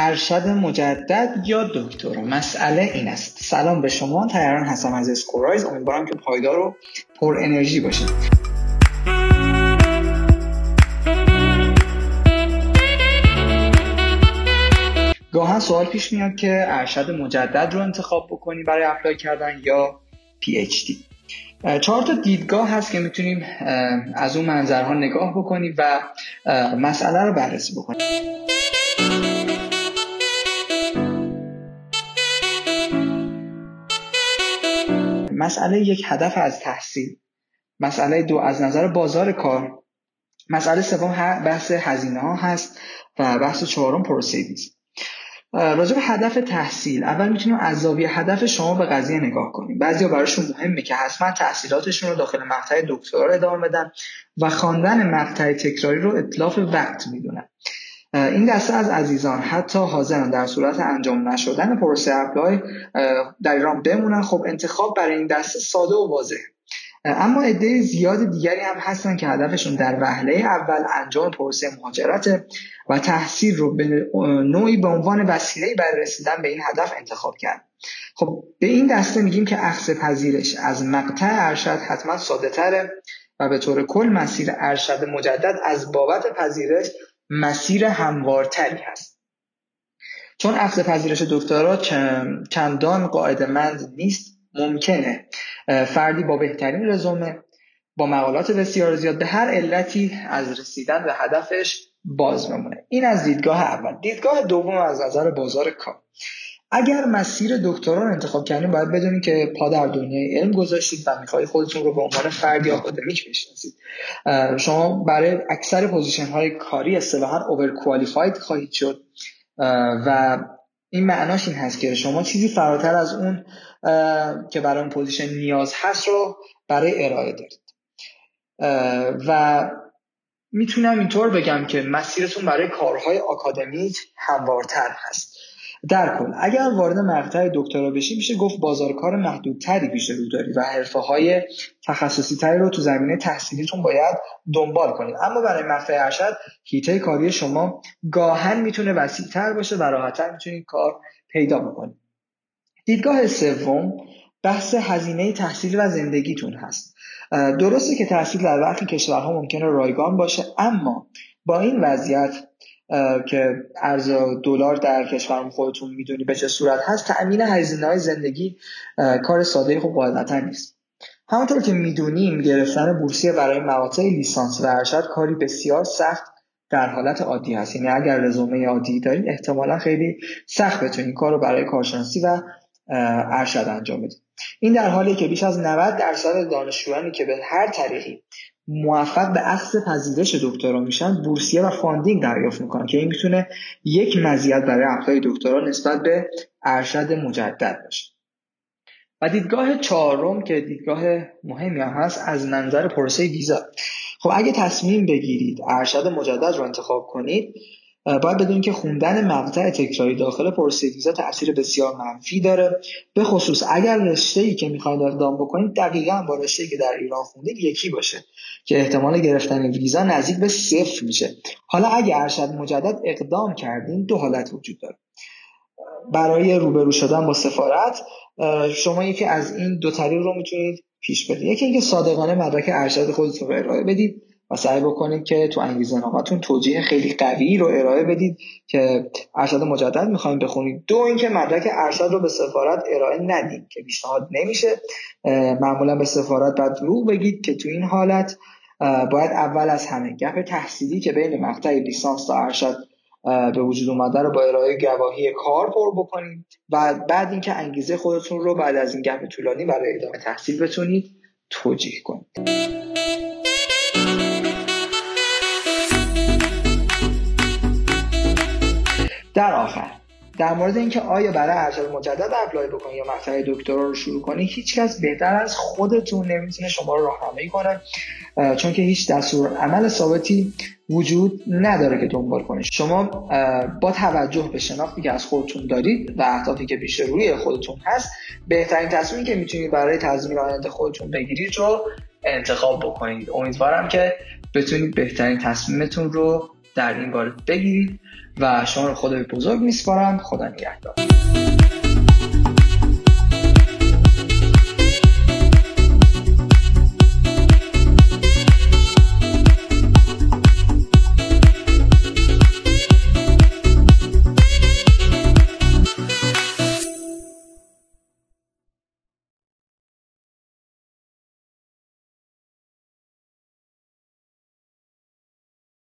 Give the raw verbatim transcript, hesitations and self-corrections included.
ارشد مجدد یا دکترا. مسئله این است. سلام به شما، طیران هستم از اسکورایز. امیدوارم که پایدار و پر انرژی باشید. گاهن سوال پیش میاد که ارشد مجدد رو انتخاب بکنی برای اپلای کردن یا پی اچ دی. چهار تا دیدگاه هست که میتونیم از اون منظرها نگاه بکنیم و مسئله رو بررسی بکنیم. مسئله یک، هدف از تحصیل. مسئله دو، از نظر بازار کار. مسئله سوم بحث هزینه ها هست و بحث چهارم پروسیدیز. راجع به هدف تحصیل، اول میتونیم از زاویه هدف شما به قضیه نگاه کنیم. بعضیا براشون مهمه که حتما تحصیلاتشون رو داخل مقطع دکترا ادامه بدن و خواندن مقطع تکراری رو اتلاف وقت میدونن. این دسته از عزیزان حتی حاضرن در صورت انجام نشدن پروسه اپلای در ایران بمونن. خب انتخاب برای این دسته ساده و واضحه، اما عده زیاد دیگری هم هستن که هدفشون در وهله اول انجام پروسه مهاجرت و تحصیل رو به نوعی به عنوان وسیله برای رسیدن به این هدف انتخاب کرد. خب به این دسته میگیم که اخذ پذیرش از مقطع ارشد حتما ساده تره و به طور کل مسیر ارشد مجدد از بابت پذیرش مسیر هموارتری هست، چون اخذ پذیرش دکترا چندان قاعده‌مند نیست. ممکنه فردی با بهترین رزومه، با مقالات بسیار زیاد، به هر علتی از رسیدن به هدفش باز بمونه. این از دیدگاه اول. دیدگاه دوم از نظر بازار کار. اگر مسیر دکترا رو انتخاب کردین، باید بدونین که پا در دنیای علم گذاشتید و میخوای خودتون رو به عنوان فردی آکادمیک بشناسید. شما برای اکثر پوزیشن های کاری اصطلاحاً اوور کوالیفاید خواهید شد و این معناش این هست که شما چیزی فراتر از اون که برای اون پوزیشن نیاز هست رو برای ارائه دارید. و میتونم اینطور بگم که مسیرتون برای کارهای آکادمیک هموارتر هست. در کل اگر وارد مقطع دکترا بشی، میشه گفت بازار کار محدودتری پیش رو داری و حرفه‌های تخصصی‌تری رو تو زمینه تحصیلیتون باید دنبال کنید. اما برای مقطع ارشد حیطه کاری شما گاهن میتونه وسیع‌تر باشه و راحت‌تر میتونید کار پیدا بکنید. دیدگاه سوم بحث هزینه تحصیل و زندگیتون هست. درسته که تحصیل در برخی کشورها ممکنه رایگان باشه، اما با این وضعیت که ارز دلار در کشور خودتون میدونی به چه صورت هست، تأمین هزینه‌های زندگی کار ساده خوب قاعدتا نیست. همونطور که میدونیم گرفتن بورسیه برای مقاطع لیسانس و ارشد کاری بسیار سخت در حالت عادی هست. یعنی اگر رزومه عادی دارین، احتمالا خیلی سخت بتونین کار رو برای کارشناسی و ارشد انجام بدید. این در حالیه که بیش از نود درصد دانشجویانی که به هر طریقی موفق به اخذ پذیرش دکترا میشن، بورسیه و فاندینگ دریافت میکنن که این میتونه یک مزیت برای اپلای دکترا نسبت به ارشد مجدد باشه. و دیدگاه چهارم که دیدگاه مهمی هم هست، از منظر پروسه ویزا. خب اگه تصمیم بگیرید ارشد مجدد رو انتخاب کنید، باید بدونید که خوندن مقطع تکراری داخل پروسه ویزا تاثیر بسیار منفی داره، به خصوص اگر رشته‌ای که می‌خواید اقدام بکنید دقیقاً با رشته‌ای که در ایران خوندید یکی باشه که احتمال گرفتن ویزا نزدیک به صفر میشه. حالا اگه ارشد مجدد اقدام کردین، دو حالت وجود داره. برای روبرو شدن با سفارت، شما یکی از این دو طریق رو میتونید پیش برید. یکی اینکه صادقانه مدرک ارشد خودتون رو ارائه بدید و سعی بکنید که تو انگیزه‌نامه‌تون توجیه خیلی قوی رو ارائه بدید که ارشد مجدد می‌خواید بخونید. دو اینکه مدرک ارشد رو به سفارت ارائه ندید که پیشنهاد نمیشه. معمولا به سفارت باید دروغ بگید که تو این حالت باید اول از همه گپ تحصیلی که بین مقطع لیسانس تا ارشد به وجود اومده رو با ارائه گواهی کار پر بکنید و بعد اینکه انگیزه خودتون رو بعد از این گپ طولانی برای ادامه تحصیل بتونید توجیه کنید. در آخر در مورد اینکه آیا برای ارشد مجدد اپلای بکنی یا مقطع دکترا رو شروع کنی، هیچکس بهتر از خودتون نمیتونه شما رو راهنمایی کنه، چون که هیچ دستور عمل ثابتی وجود نداره که دنبال کنید. شما با توجه به شناختی که از خودتون دارید و اهدافی که پیش روی خودتون هست، بهترین تصمیمی که میتونید برای تضمین آینده خودتون بگیرید رو انتخاب بکنید. امیدوارم که بتونید بهترین تصمیمتون رو در این باره بگیرید و شما رو خدای بزرگ میسپارم. خدا نگهدار.